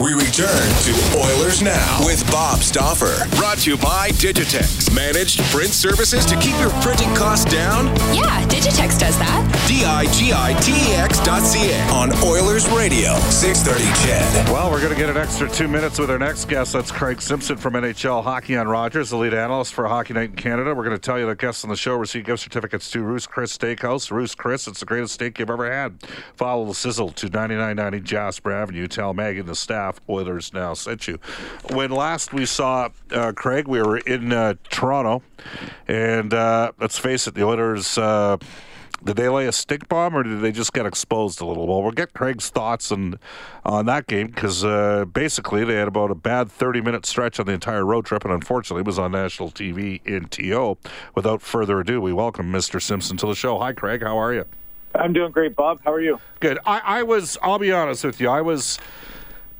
We return to Oilers Now with Bob Stauffer. Brought to you by Digitex. Managed print services to keep your printing costs down? Yeah, Digitex does that. Digitex.ca on Oilers Radio, 630 CHED. Well, we're going to get an extra 2 minutes with our next guest. That's Craig Simpson from NHL Hockey on Rogers, the lead analyst for Hockey Night in Canada. We're going to tell you that guests on the show receive gift certificates to Ruth's Chris Steakhouse. Ruth's Chris, it's the greatest steak you've ever had. Follow the sizzle to 9990 Jasper Avenue. Tell Maggie and the staff Oilers Now sent you. When last we saw Craig, we were in Toronto, and let's face it, the Oilers, did they lay a stick bomb or did they just get exposed a little? Well, we'll get Craig's thoughts on that game because basically they had about a bad 30-minute stretch on the entire road trip, and unfortunately it was on national TV in TO. Without further ado, we welcome Mr. Simpson to the show. Hi, Craig. How are you? I'm doing great, Bob. How are you? Good. I'll be honest with you,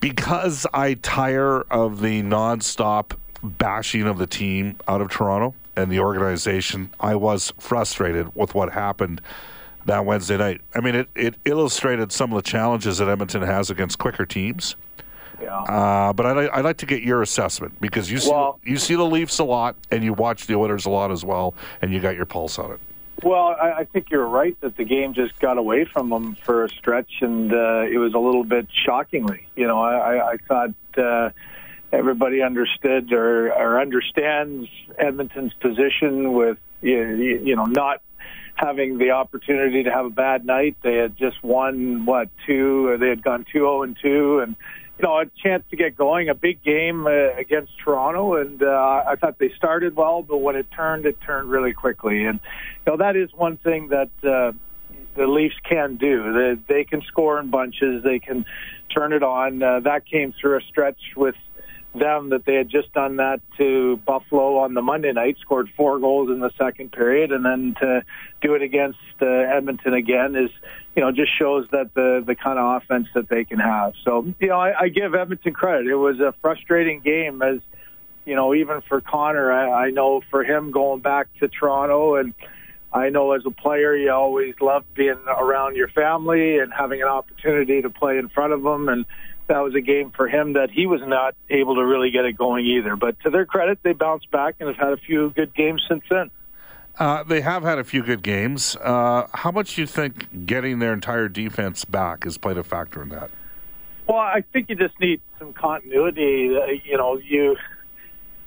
because I tire of the nonstop bashing of the team out of Toronto and the organization, I was frustrated with what happened that Wednesday night. I mean, it illustrated some of the challenges that Edmonton has against quicker teams. Yeah. But I'd like to get your assessment because you see the Leafs a lot and you watch the Oilers a lot as well, and you got your pulse on it. Well, I think you're right that the game just got away from them for a stretch, and it was a little bit shockingly. You know, I thought everybody understood or understands Edmonton's position with, you know, not having the opportunity to have a bad night. They had just won, they had gone 2-0-2, and, you know, a chance to get going, a big game against Toronto, and I thought they started well, but when it turned really quickly. And, you know, that is one thing that the Leafs can do. They can score in bunches. They can turn it on. That came through a stretch with them that they had just done that to Buffalo on the Monday night, scored 4 goals in the second period, and then to do it against Edmonton again is, you know, just shows that the kind of offense that they can have. So, you know, I give Edmonton credit. It was a frustrating game, as, you know, even for Connor, I know for him going back to Toronto, and I know as a player you always love being around your family and having an opportunity to play in front of them, and that was a game for him that he was not able to really get it going either. But to their credit, they bounced back and have had a few good games since then. They have had a few good games. How much do you think getting their entire defense back has played a factor in that? Well, I think you just need some continuity. You know, you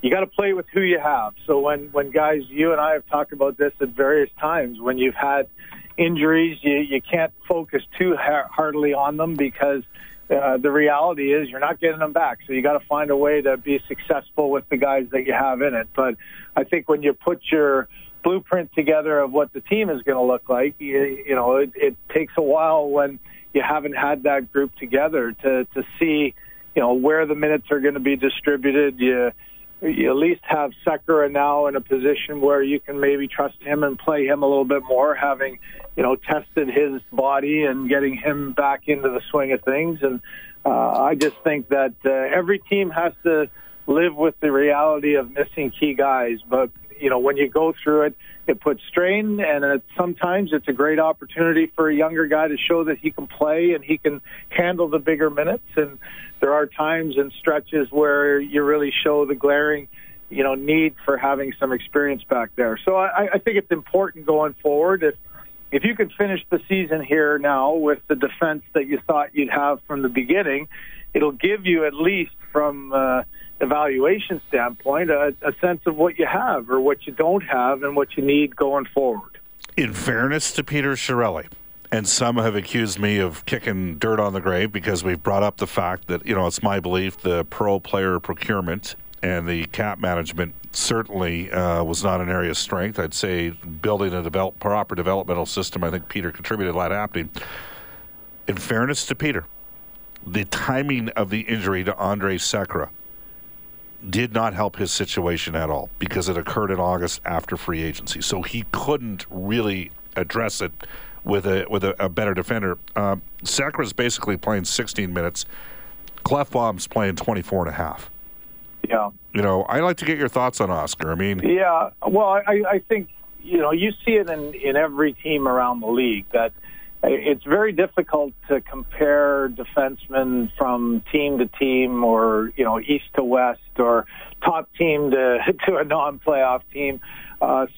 got to play with who you have. So when guys, you and I have talked about this at various times, when you've had injuries, you can't focus too hardly on them because the reality is you're not getting them back. So you got to find a way to be successful with the guys that you have in it. But I think when you put your blueprint together of what the team is going to look like, you know, it takes a while when you haven't had that group together to see, you know, where the minutes are going to be distributed. You at least have Sekera now in a position where you can maybe trust him and play him a little bit more, having, you know, tested his body and getting him back into the swing of things. And I just think that every team has to live with the reality of missing key guys. But, you know, when you go through it, it puts strain, and sometimes it's a great opportunity for a younger guy to show that he can play and he can handle the bigger minutes. And there are times and stretches where you really show the glaring, you know, need for having some experience back there. So I think it's important going forward. If you can finish the season here now with the defense that you thought you'd have from the beginning, it'll give you, at least from evaluation standpoint, a sense of what you have or what you don't have and what you need going forward. In fairness to Peter Chiarelli, and some have accused me of kicking dirt on the grave because we've brought up the fact that, you know, it's my belief the pro player procurement and the cap management certainly was not an area of strength. I'd say building a proper developmental system, I think Peter contributed a lot happening. In fairness to Peter, the timing of the injury to Andrej Sekera did not help his situation at all because it occurred in August after free agency. So he couldn't really address it with a better defender. Sekera's basically playing 16 minutes. Klefbom's playing 24 and a half. Yeah. You know, I'd like to get your thoughts on Oscar. I mean... Yeah, well, I think, you know, you see it in every team around the league that it's very difficult to compare defensemen from team to team or, you know, east to west or top team to a non-playoff team,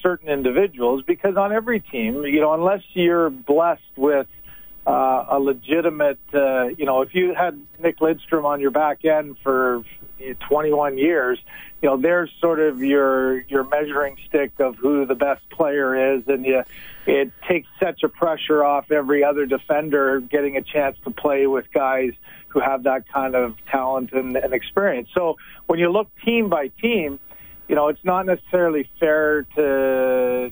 certain individuals, because on every team, you know, unless you're blessed with a legitimate, you know, if you had Nick Lidstrom on your back end for 21 years, you know, there's sort of your measuring stick of who the best player is, and it takes such a pressure off every other defender getting a chance to play with guys who have that kind of talent and experience. So when you look team by team, you know, it's not necessarily fair to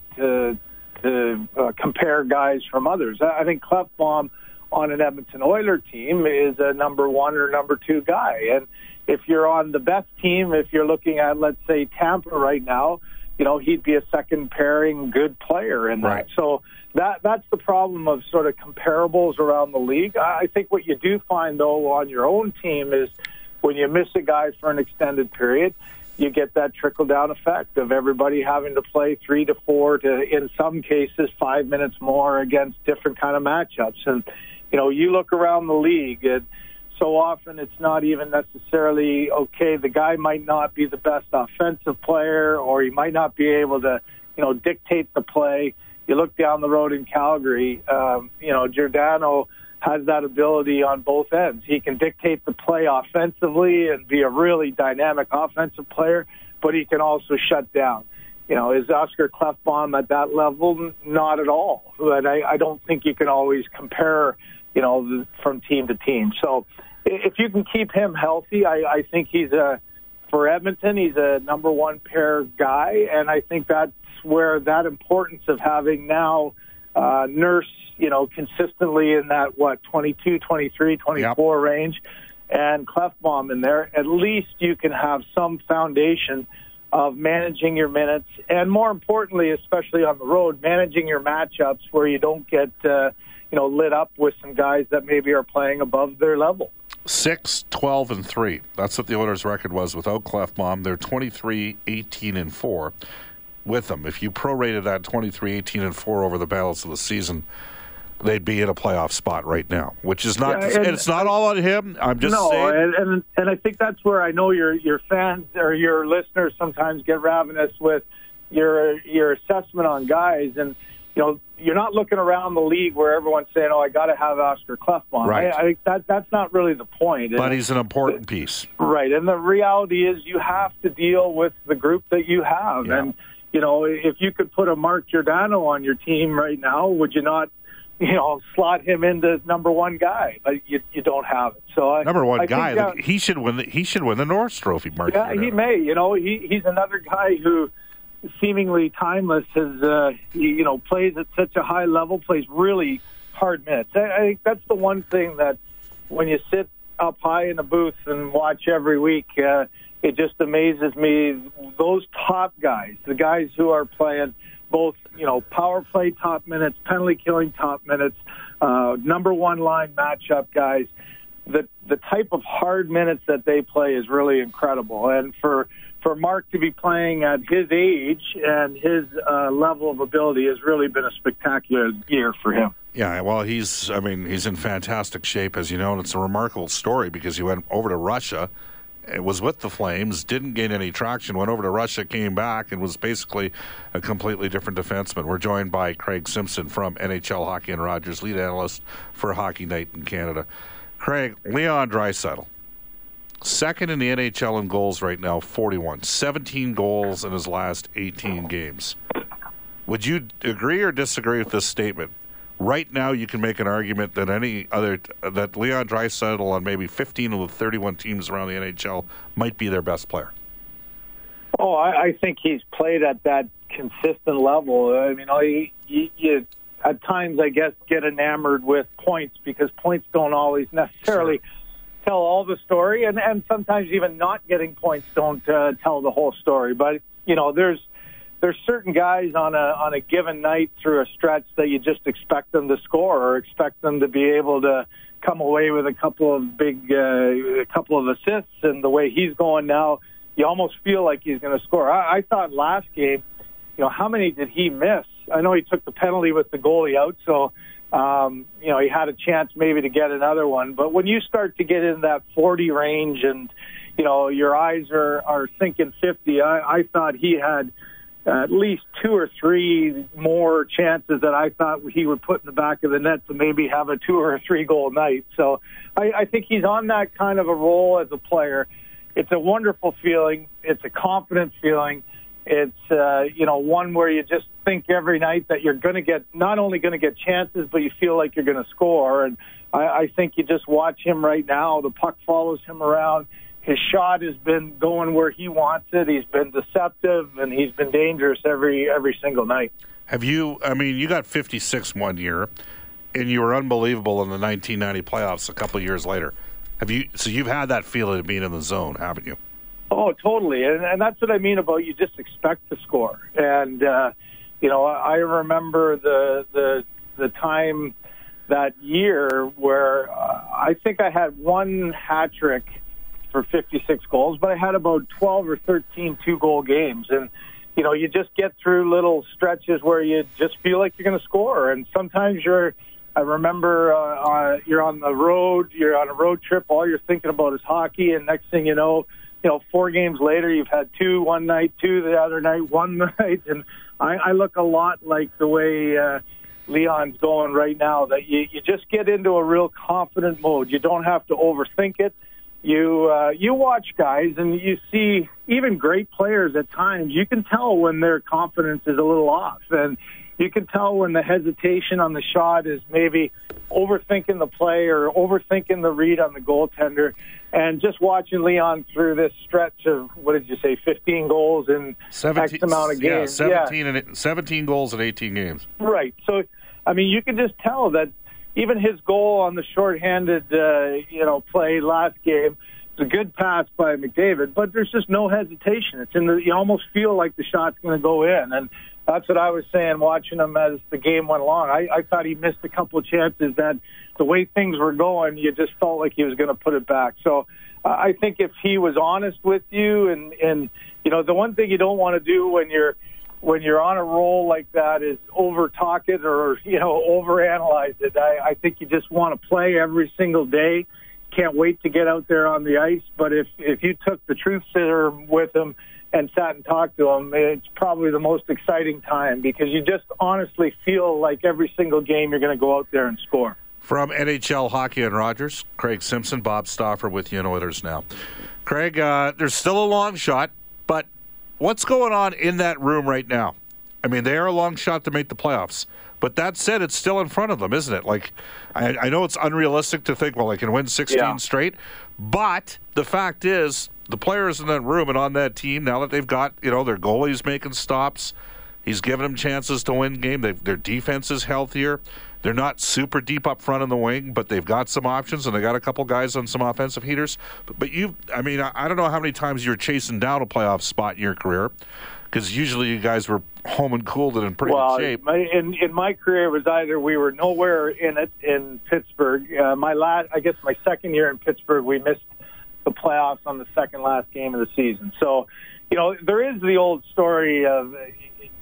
compare guys from others. I think Klefbom on an Edmonton Oilers team is a number one or number two guy, and if you're on the best team, if you're looking at, let's say, Tampa right now, you know, he'd be a second-pairing good player in that. Right. So that's the problem of sort of comparables around the league. I think what you do find, though, on your own team is when you miss a guy for an extended period, you get that trickle-down effect of everybody having to play 3 to 4 to, in some cases, 5 minutes more against different kind of matchups. And, you know, you look around the league and so often it's not even necessarily, okay, the guy might not be the best offensive player or he might not be able to, you know, dictate the play. You look down the road in Calgary, you know, Giordano has that ability on both ends. He can dictate the play offensively and be a really dynamic offensive player, but he can also shut down. You know, is Oscar Klefbom at that level? Not at all. And I don't think you can always compare, you know, from team to team. So if you can keep him healthy, I think for Edmonton, he's a number one pair guy. And I think that's where that importance of having now Nurse, you know, consistently in that, 22, 23, 24 yep. range, and Klefbom in there, at least you can have some foundation of managing your minutes. And more importantly, especially on the road, managing your matchups where you don't get you know, lit up with some guys that maybe are playing above their level. 6, 12, and 3. That's what the Oilers' record was without Klefbom. They're 23, 18, and 4 with them. If you prorated that 23, 18, and 4 over the balance of the season, they'd be in a playoff spot right now, which is not. Yeah, and it's not all on him. I'm just saying. And I think that's where I know your fans or your listeners sometimes get ravenous with your assessment on guys and. You know, you're not looking around the league where everyone's saying, "Oh, I got to have Oscar Klefbom." Right. I think that's not really the point. But he's an important piece, right? And the reality is, you have to deal with the group that you have. Yeah. And you know, if you could put a Mark Giordano on your team right now, would you not, you know, slot him into number one guy? But you don't have it. So number one guy, think, he should win. He should win the Norris Trophy, Mark. Yeah, Giordano. He may. You know, he's another guy who. Seemingly timeless, has you know, plays at such a high level, plays really hard minutes. I think that's the one thing that when you sit up high in a booth and watch every week, it just amazes me. Those top guys, the guys who are playing both, you know, power play top minutes, penalty killing top minutes, number one line matchup guys. The type of hard minutes that they play is really incredible, and for Mark to be playing at his age and his level of ability has really been a spectacular year for him. Yeah, well, he's in fantastic shape, as you know, and it's a remarkable story because he went over to Russia, was with the Flames, didn't gain any traction, went over to Russia, came back, and was basically a completely different defenseman. We're joined by Craig Simpson from NHL Hockey and Rogers, lead analyst for Hockey Night in Canada. Craig, Leon Draisaitl. Second in the NHL in goals right now, 41. 17 goals in his last 18 games. Would you agree or disagree with this statement? Right now, you can make an argument that that Leon Draisaitl on maybe 15 of the 31 teams around the NHL might be their best player. Oh, I think he's played at that consistent level. I mean, you at times, I guess, get enamored with points because points don't always necessarily tell all the story, and sometimes even not getting points don't tell the whole story. But, you know, there's there's certain guys on a given night through a stretch that you just expect them to score or expect them to be able to come away with a couple of big assists. And the way he's going now, you almost feel like he's going to score. I thought last game, you know, how many did he miss? I know he took the penalty with the goalie out, so you know, he had a chance maybe to get another one. But when you start to get in that 40 range and, you know, your eyes are thinking 50, I thought he had at least two or three more chances that I thought he would put in the back of the net to maybe have a 2 or 3 goal night. So I think he's on that kind of a roll as a player. It's a wonderful feeling. It's a confident feeling. It's, you know, one where you just think every night that you're going to get, not only going to get chances, but you feel like you're going to score. And I think you just watch him right now. The puck follows him around. His shot has been going where he wants it. He's been deceptive, and he's been dangerous every single night. Have you, I mean, you got 56 one year, and you were unbelievable in the 1990 playoffs a couple of years later. Have you? So you've had that feeling of being in the zone, haven't you? Oh, totally. And that's what I mean about you just expect to score. And, you know, I remember the time that year where I think I had one hat trick for 56 goals, but I had about 12 or 13 two-goal games. And, you know, you just get through little stretches where you just feel like you're going to score. And sometimes you're on the road, you're on a road trip, all you're thinking about is hockey, and next thing you know, 4 games later, you've had 2 one night, 2 the other night, 1 night. And I look a lot like the way Leon's going right now, that you just get into a real confident mode. You don't have to overthink it. You watch guys and you see even great players at times, you can tell when their confidence is a little off, and you can tell when the hesitation on the shot is maybe overthinking the play or overthinking the read on the goaltender. And just watching Leon through this stretch of, what did you say, 15 goals in 17, X amount of games. Yeah, 17 goals in 18 games. Right. So, I mean, you can just tell that. Even his goal on the shorthanded, you know, play last game, it's a good pass by McDavid, but there's just no hesitation. It's in the, you almost feel like the shot's going to go in, and that's what I was saying watching him as the game went along. I thought he missed a couple of chances that the way things were going, you just felt like he was going to put it back. So I think if he was honest with you, and you know, the one thing you don't want to do when you're on a roll like that is over-talk it or, you know, over-analyze it. I think you just want to play every single day. Can't wait to get out there on the ice. But if you took the truth sitter with him and sat and talked to him, it's probably the most exciting time because you just honestly feel like every single game you're going to go out there and score. From NHL Hockey and Rogers, Craig Simpson, Bob Stauffer with you and Oilers Now. Craig, there's still a long shot, but what's going on in that room right now? I mean, they are a long shot to make the playoffs. But that said, it's still in front of them, isn't it? Like, I know it's unrealistic to think, well, they can win 16 straight. But the fact is, the players in that room and on that team, now that they've got, you know, their goalie's making stops, he's giving them chances to win game. Their defense is healthier. They're not super deep up front in the wing, but they've got some options, and they got a couple guys on some offensive heaters. But you, I mean, I don't know how many times you were chasing down a playoff spot in your career, because usually you guys were home and cooled and in pretty good shape. In my career, it was either we were nowhere in it in Pittsburgh. My second year in Pittsburgh, we missed the playoffs on the second last game of the season. So, you know, there is the old story of,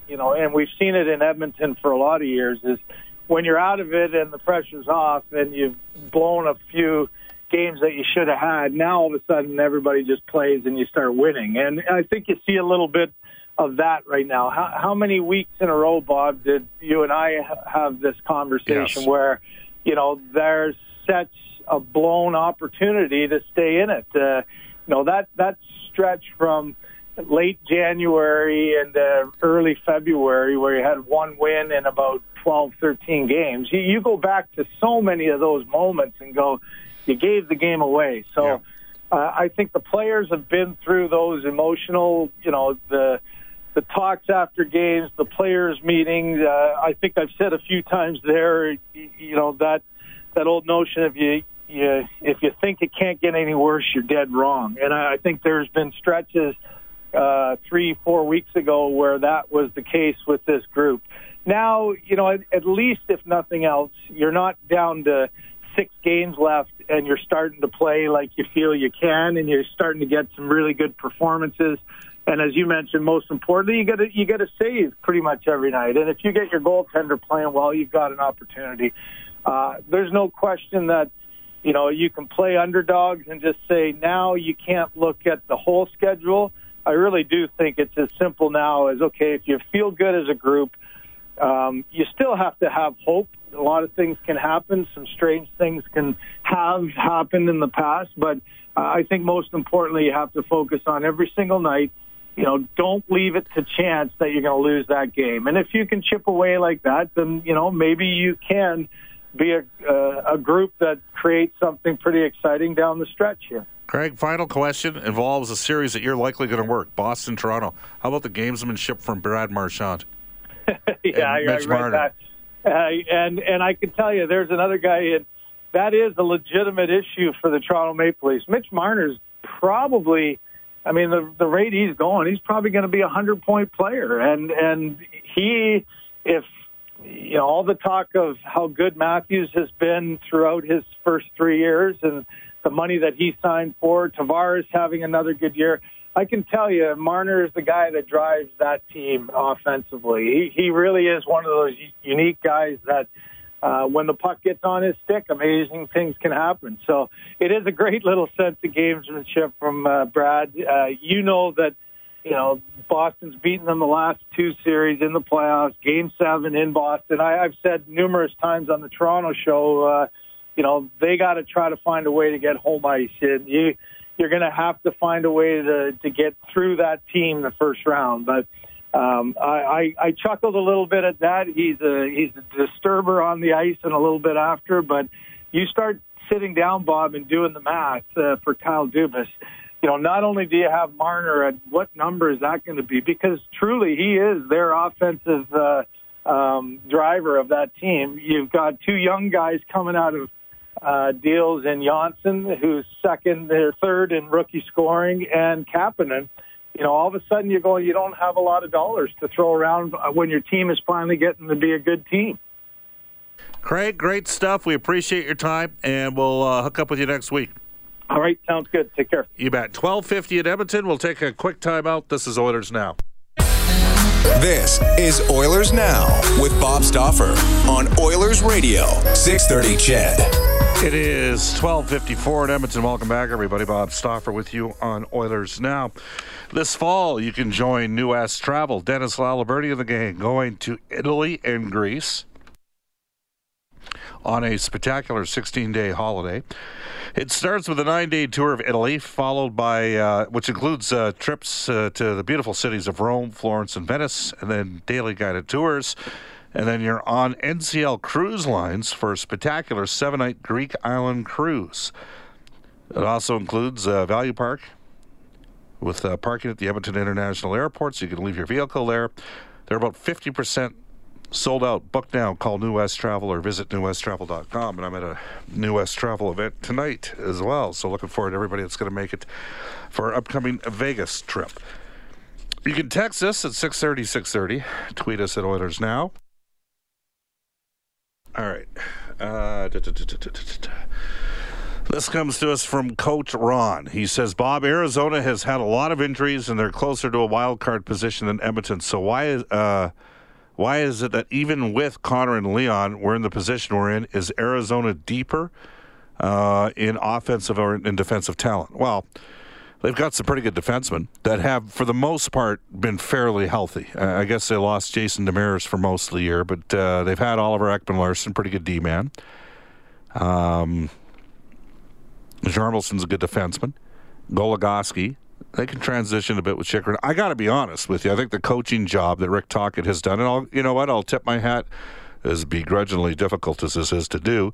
you know, and we've seen it in Edmonton for a lot of years, is when you're out of it and the pressure's off and you've blown a few games that you should have had, now all of a sudden everybody just plays and you start winning. And I think you see a little bit of that right now. How many weeks in a row, Bob, did you and I have this conversation where, you know, there's such a blown opportunity to stay in it? You know, that stretch from late January and early February where you had one win in about 12, 13 games, you go back to so many of those moments and go, you gave the game away. So I think the players have been through those emotional, you know, the talks after games, the players' meetings. I think I've said a few times there, you know, that old notion of if you think it can't get any worse, you're dead wrong. And I think there's been stretches 3-4 weeks ago where that was the case with this group. Now, you know, at least if nothing else, you're not down to 6 games left and you're starting to play like you feel you can, and you're starting to get some really good performances. And as you mentioned, most importantly, you get a save pretty much every night. And if you get your goaltender playing well, you've got an opportunity. There's no question that, you know, you can play underdogs and just say now you can't look at the whole schedule. I really do think it's as simple now as, okay, if you feel good as a group, you still have to have hope. A lot of things can happen. Some strange things can have happened in the past. But I think most importantly, you have to focus on every single night. You know, don't leave it to chance that you're going to lose that game. And if you can chip away like that, then, you know, maybe you can be a group that creates something pretty exciting down the stretch here. Craig, final question involves a series that you're likely going to work, Boston, Toronto. How about the gamesmanship from Brad Marchand? Yeah, you're right. And I can tell you, there's another guy, and that is a legitimate issue for the Toronto Maple Leafs. Mitch Marner's probably, I mean, the rate he's going, he's probably going to be a 100-point player. And he, if you know, all the talk of how good Matthews has been throughout his first 3 years and the money that he signed for, Tavares having another good year, I can tell you Marner is the guy that drives that team offensively. He really is one of those unique guys that when the puck gets on his stick, amazing things can happen. So it is a great little sense of gamesmanship from Brad. You know that, you know, Boston's beaten them the last 2 series in the playoffs, Game 7 in Boston. I've said numerous times on the Toronto show, you know, they got to try to find a way to get home ice. You're going to have to find a way to get through that team the first round. But I chuckled a little bit at that. He's a disturber on the ice and a little bit after. But you start sitting down, Bob, and doing the math for Kyle Dubas. You know, not only do you have Marner, at what number is that going to be? Because truly he is their offensive driver of that team. You've got 2 young guys coming out of deals in Johnson, who's third in rookie scoring, and Kapanen. You know, all of a sudden you're going, you don't have a lot of dollars to throw around when your team is finally getting to be a good team. Craig, great stuff. We appreciate your time, and we'll hook up with you next week. All right, sounds good. Take care. You bet. 12:50 at Edmonton. We'll take a quick timeout. This is Oilers Now. This is Oilers Now with Bob Stauffer on Oilers Radio, 630 CHED. It is 12:54 at Edmonton. Welcome back, everybody. Bob Stauffer with you on Oilers Now. This fall, you can join Nu-Ace Travel. Dennis Laliberti and the gang going to Italy and Greece on a spectacular 16-day holiday. It starts with a 9-day tour of Italy, followed by, which includes trips to the beautiful cities of Rome, Florence, and Venice, and then daily guided tours. And then you're on NCL Cruise Lines for a spectacular 7-night Greek island cruise. It also includes Value Park with parking at the Edmonton International Airport, so you can leave your vehicle there. They're about 50% sold out. Book now. Call Nu-Ace Travel or visit nuacetravel.com. And I'm at a Nu-Ace Travel event tonight as well. So looking forward to everybody that's going to make it for our upcoming Vegas trip. You can text us at 630-630. Tweet us at Oilers Now. All right. This comes to us from Coach Ron. He says, Bob, Arizona has had a lot of injuries and they're closer to a wild card position than Edmonton. So why is it that even with Connor and Leon, we're in the position we're in? Is Arizona deeper in offensive or in defensive talent? Well, they've got some pretty good defensemen that have, for the most part, been fairly healthy. I guess they lost Jason Demers for most of the year, but they've had Oliver Ekman-Larsson, pretty good D-man. Jarmilson's a good defenseman. Goligoski. They can transition a bit with Chickering. I got to be honest with you. I think the coaching job that Rick Tocchet has done, and I'll tip my hat, as begrudgingly difficult as this is to do.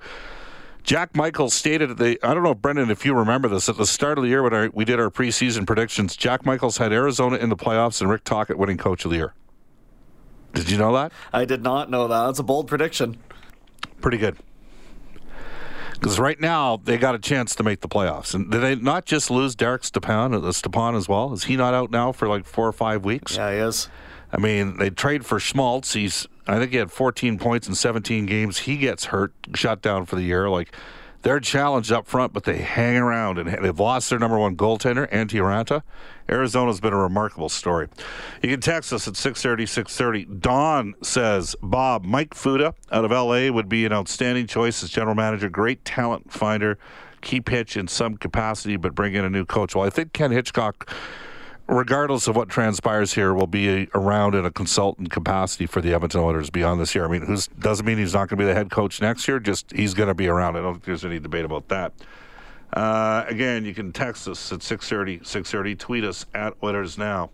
Jack Michaels stated at I don't know, Brendan, if you remember this, at the start of the year when we did our preseason predictions, Jack Michaels had Arizona in the playoffs and Rick Tocchet winning Coach of the Year. Did you know that? I did not know that. That's a bold prediction. Pretty good. Because right now, they got a chance to make the playoffs. And did they not just lose Derek Stepan as well? Is he not out now for like 4 or 5 weeks? Yeah, he is. I mean, they trade for Schmaltz. I think he had 14 points in 17 games. He gets hurt, shut down for the year. Like, they're challenged up front, but they hang around, and they've lost their number one goaltender, Antti Raanta. Arizona's been a remarkable story. You can text us at 630-630. Don says, Bob, Mike Futa out of L.A. would be an outstanding choice as general manager. Great talent finder, key pitch in some capacity, but bring in a new coach. Well, I think Ken Hitchcock, regardless of what transpires here, will be around in a consultant capacity for the Edmonton Oilers beyond this year. I mean, doesn't mean he's not going to be the head coach next year, just he's going to be around. I don't think there's any debate about that. Again, you can text us at 630-630. Tweet us at Oilers Now.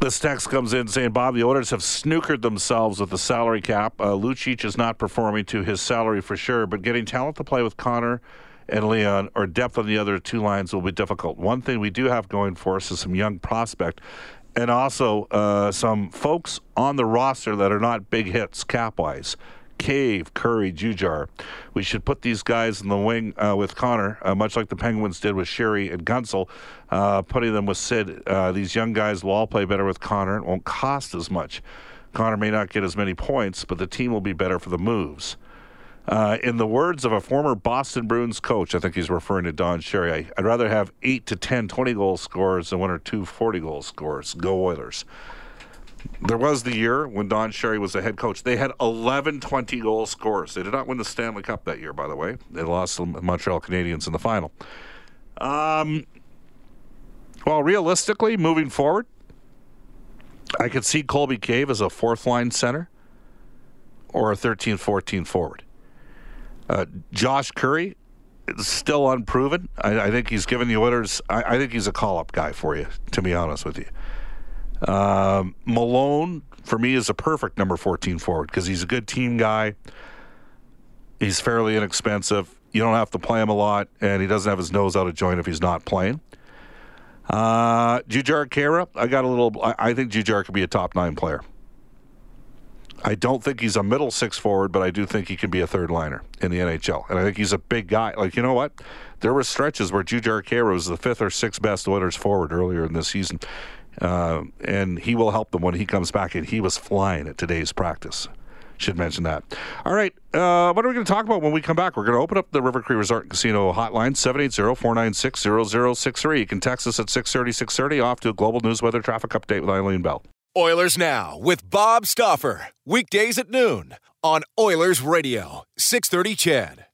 This text comes in saying, Bob, the Oilers have snookered themselves with the salary cap. Lucic is not performing to his salary for sure, but getting talent to play with Connor and Leon or depth on the other two lines will be difficult. One thing we do have going for us is some young prospect and also some folks on the roster that are not big hits cap-wise. Cave, Curry, Jujar. We should put these guys in the wing with Connor, much like the Penguins did with Sherry and Gunsel, putting them with Sid. These young guys will all play better with Connor. It won't cost as much. Connor may not get as many points, but the team will be better for the moves. In the words of a former Boston Bruins coach, I think he's referring to Don Cherry, I'd rather have 8 to 10 20-goal scorers than 1 or 2 40-goal scorers. Go Oilers. There was the year when Don Cherry was the head coach. They had 11 20-goal scorers. They did not win the Stanley Cup that year, by the way. They lost to the Montreal Canadiens in the final. Well, realistically, moving forward, I could see Colby Cave as a fourth-line center or a 13-14 forward. Josh Curry is still unproven. I think he's given the Oilers – I think he's a call-up guy for you, to be honest with you. Malone, for me, is a perfect number 14 forward because he's a good team guy. He's fairly inexpensive. You don't have to play him a lot, and he doesn't have his nose out of joint if he's not playing. Jujar Kara, I think Jujar could be a top 9 player. I don't think he's a middle 6 forward, but I do think he can be a third liner in the NHL. And I think he's a big guy. Like, you know what? There were stretches where Jujar Kara was the 5th or 6th best Oilers forward earlier in the season. And he will help them when he comes back, and he was flying at today's practice. Should mention that. All right, what are we going to talk about when we come back? We're going to open up the River Cree Resort Casino hotline, 780-496-0063. You can text us at 630-630. Off to a global news weather traffic update with Eileen Bell. Oilers Now with Bob Stauffer. Weekdays at noon on Oilers Radio, 630 CHED.